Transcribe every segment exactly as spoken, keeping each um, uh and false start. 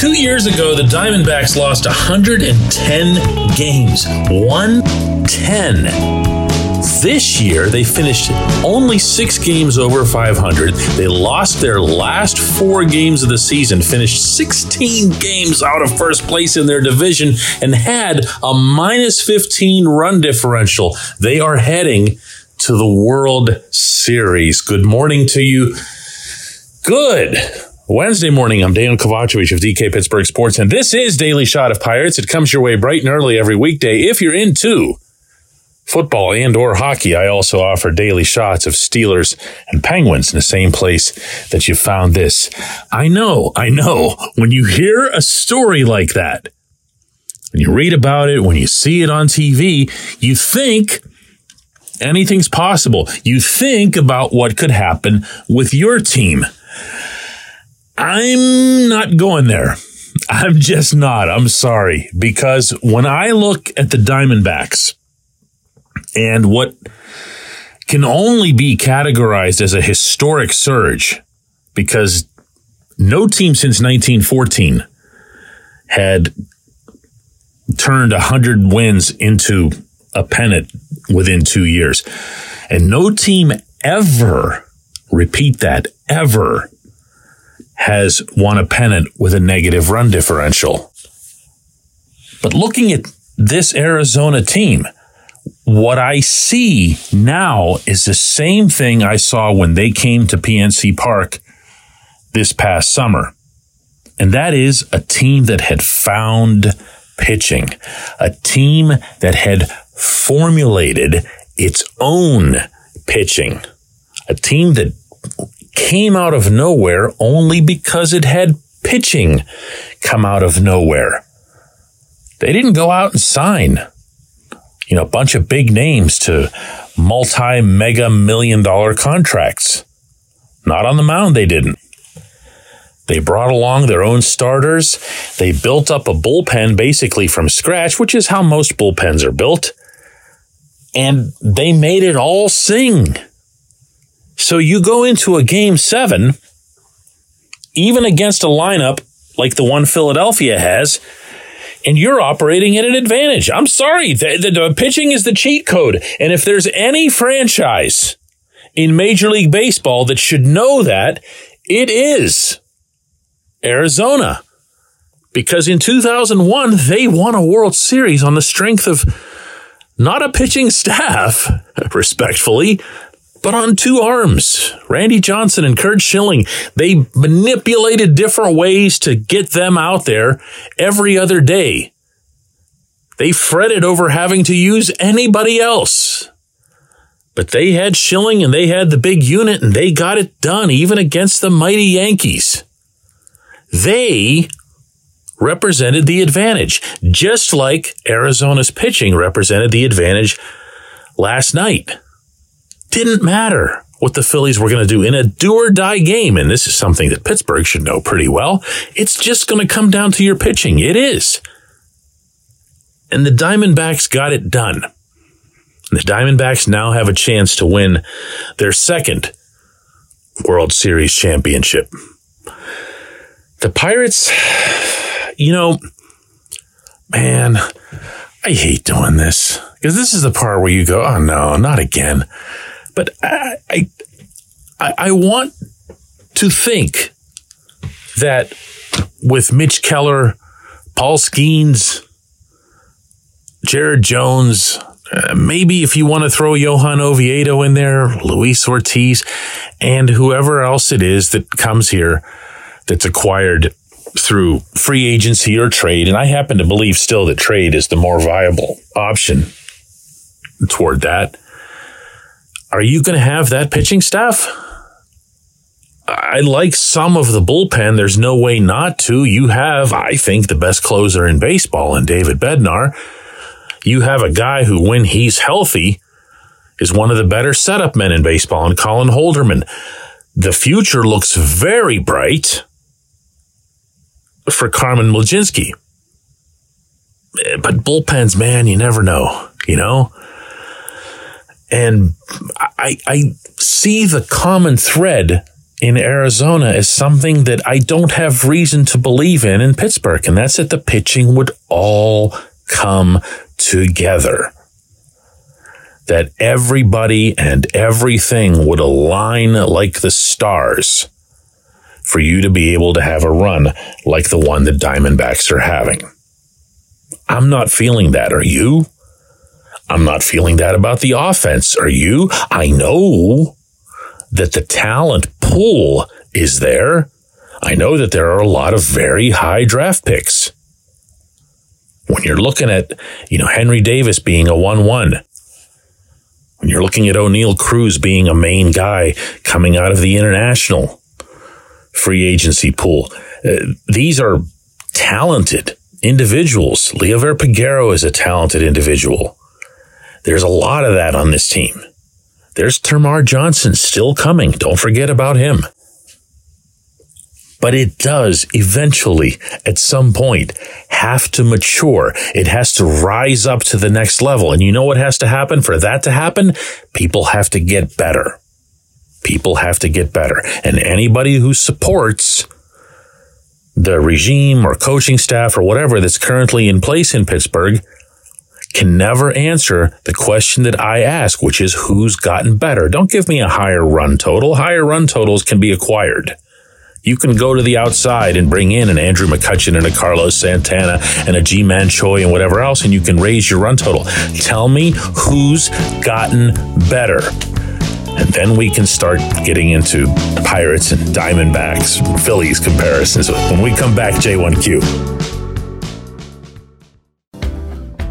Two years ago, the Diamondbacks lost one hundred ten games. one hundred ten. This year, they finished only six games over five hundred. They lost their last four games of the season, finished sixteen games out of first place in their division, and had a minus fifteen run differential. They are heading to the World Series. Good morning to you. Good Wednesday morning, I'm Dan Kovacevic of D K Pittsburgh Sports, and this is Daily Shot of Pirates. It comes your way bright and early every weekday if you're into football and or hockey. I also offer daily shots of Steelers and Penguins in the same place that you found this. I know, I know, when you hear a story like that, when you read about it, when you see it on T V, you think anything's possible. You think about what could happen with your team. I'm not going there. I'm just not. I'm sorry. Because when I look at the Diamondbacks, and what can only be categorized as a historic surge, because no team since nineteen fourteen had turned one hundred wins into a pennant within two years. And no team ever, repeat that, ever has won a pennant with a negative run differential. But looking at this Arizona team, what I see now is the same thing I saw when they came to P N C Park this past summer. And that is a team that had found pitching, a team that had formulated its own pitching, a team that came out of nowhere only because it had pitching come out of nowhere. They didn't go out and sign, you know, a bunch of big names to multi-mega million dollar contracts. Not on the mound, they didn't. They brought along their own starters. They built up a bullpen basically from scratch, which is how most bullpens are built. And they made it all sing. So you go into a game seven, even against a lineup like the one Philadelphia has, and you're operating at an advantage. I'm sorry. The, the, the pitching is the cheat code. And if there's any franchise in Major League Baseball that should know that, it is Arizona. Because in two thousand one, they won a World Series on the strength of not a pitching staff, respectfully, but on two arms, Randy Johnson and Curt Schilling. They manipulated different ways to get them out there every other day. They fretted over having to use anybody else. But they had Schilling and they had the big unit and they got it done even against the mighty Yankees. They represented the advantage, just like Arizona's pitching represented the advantage last night. Didn't matter what the Phillies were going to do in a do-or-die game, and this is something that Pittsburgh should know pretty well. It's just going to come down to your pitching. It is. And the Diamondbacks got it done. The Diamondbacks now have a chance to win their second World Series championship. The Pirates, you know, man, I hate doing this, because this is the part where you go, oh, no, not again. But I, I, I want to think that with Mitch Keller, Paul Skeens, Jared Jones, uh, maybe if you want to throw Johan Oviedo in there, Luis Ortiz, and whoever else it is that comes here that's acquired through free agency or trade. And I happen to believe still that trade is the more viable option toward that. Are you going to have that pitching staff? I like some of the bullpen. There's no way not to. You have, I think, the best closer in baseball in David Bednar. You have a guy who, when he's healthy, is one of the better setup men in baseball in Colin Holderman. The future looks very bright for Carmen Mlodzinski. But bullpens, man, you never know, you know? And I I see the common thread in Arizona is something that I don't have reason to believe in in Pittsburgh, and that's that the pitching would all come together, that everybody and everything would align like the stars for you to be able to have a run like the one the Diamondbacks are having. I'm not feeling that. Are you? I'm not feeling that about the offense. Are you? I know that the talent pool is there. I know that there are a lot of very high draft picks. When you're looking at, you know, Henry Davis being a one one, when you're looking at O'Neal Cruz being a main guy coming out of the international free agency pool, uh, these are talented individuals. Leo Verpegero is a talented individual. There's a lot of that on this team. There's Termar Johnson still coming. Don't forget about him. But it does eventually, at some point, have to mature. It has to rise up to the next level. And you know what has to happen for that to happen? People have to get better. People have to get better. And anybody who supports the regime or coaching staff or whatever that's currently in place in Pittsburgh can never answer the question that I ask, which is who's gotten better. Don't give me a higher run total. Higher run totals can be acquired. You can go to the outside and bring in an Andrew McCutchen and a Carlos Santana and a G-Man Choi and whatever else, and you can raise your run total. Tell me who's gotten better. And then we can start getting into Pirates and Diamondbacks, Phillies comparisons when we come back, J one Q.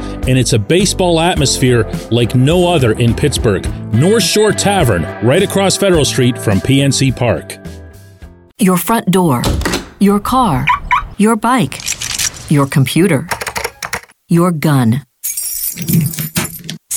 and it's a baseball atmosphere like no other in Pittsburgh. North Shore Tavern, right across Federal Street from P N C Park. Your front door, your car, your bike, your computer, your gun.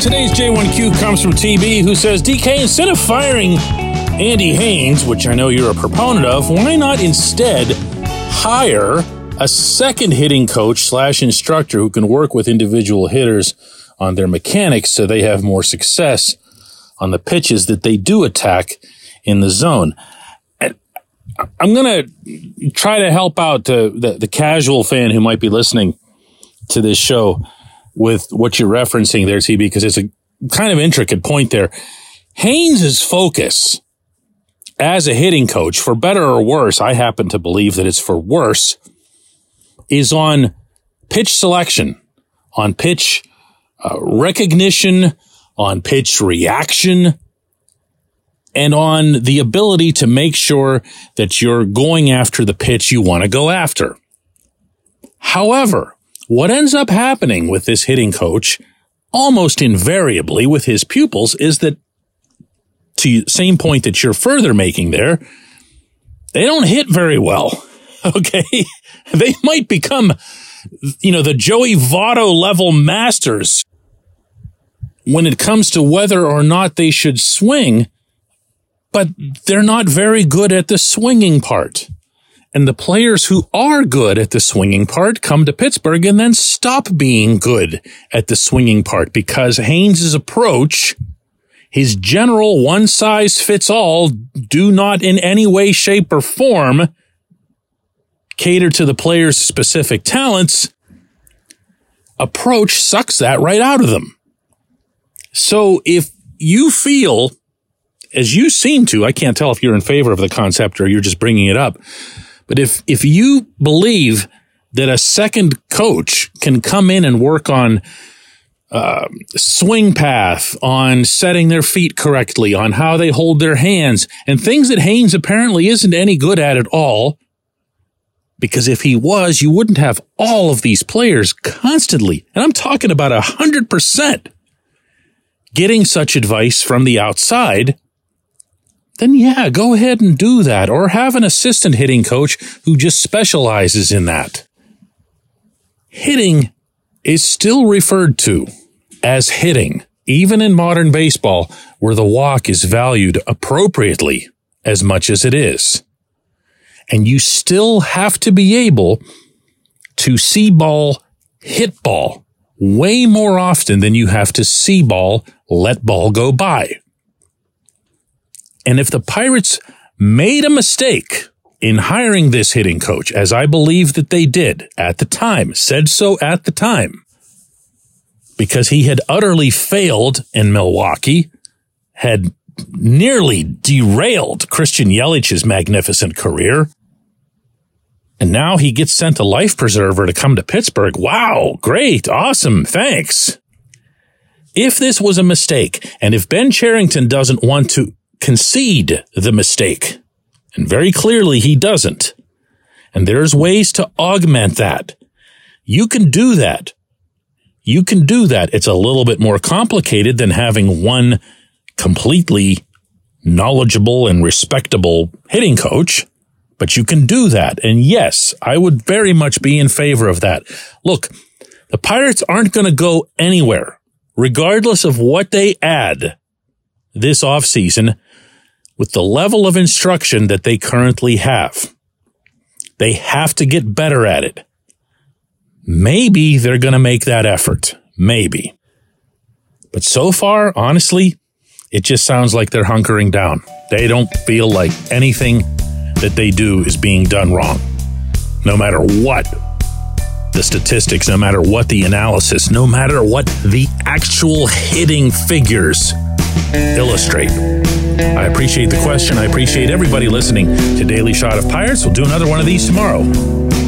Today's J one Q comes from T B, who says, D K, instead of firing Andy Haynes, which I know you're a proponent of, why not instead hire a second hitting coach slash instructor who can work with individual hitters on their mechanics so they have more success on the pitches that they do attack in the zone? I'm going to try to help out the, the, the casual fan who might be listening to this show with what you're referencing there, T B, because it's a kind of intricate point there. Haynes' focus as a hitting coach, for better or worse, I happen to believe that it's for worse, is on pitch selection, on pitch uh, recognition, on pitch reaction, and on the ability to make sure that you're going after the pitch you want to go after. However, what ends up happening with this hitting coach, almost invariably with his pupils, is that, to the same point that you're further making there, they don't hit very well, okay? They might become, you know, the Joey Votto level masters when it comes to whether or not they should swing, but they're not very good at the swinging part. And the players who are good at the swinging part come to Pittsburgh and then stop being good at the swinging part because Haynes' approach, his general one size fits all, do not in any way, shape, or form cater to the players' specific talents, approach sucks that right out of them. So if you feel, as you seem to, I can't tell if you're in favor of the concept or you're just bringing it up, but if, if you believe that a second coach can come in and work on uh, swing path, on setting their feet correctly, on how they hold their hands, and things that Haynes apparently isn't any good at at all. Because if he was, you wouldn't have all of these players constantly, and I'm talking about one hundred percent, getting such advice from the outside. Then yeah, go ahead and do that, or have an assistant hitting coach who just specializes in that. Hitting is still referred to as hitting, even in modern baseball, where the walk is valued appropriately as much as it is. And you still have to be able to see ball, hit ball, way more often than you have to see ball, let ball go by. And if the Pirates made a mistake in hiring this hitting coach, as I believe that they did at the time, said so at the time, because he had utterly failed in Milwaukee, had nearly derailed Christian Yelich's magnificent career, and now he gets sent a life preserver to come to Pittsburgh. Wow, great, awesome, thanks. If this was a mistake, and if Ben Cherington doesn't want to concede the mistake, and very clearly he doesn't, and there's ways to augment that, you can do that. You can do that. It's a little bit more complicated than having one completely knowledgeable and respectable hitting coach, but you can do that. And yes, I would very much be in favor of that. Look, the Pirates aren't going to go anywhere, regardless of what they add this offseason, with the level of instruction that they currently have. They have to get better at it. Maybe they're going to make that effort. Maybe. But so far, honestly, it just sounds like they're hunkering down. They don't feel like anything that they do is being done wrong. No matter what the statistics, no matter what the analysis, no matter what the actual hitting figures illustrate. I appreciate the question. I appreciate everybody listening to Daily Shot of Pirates. We'll do another one of these tomorrow.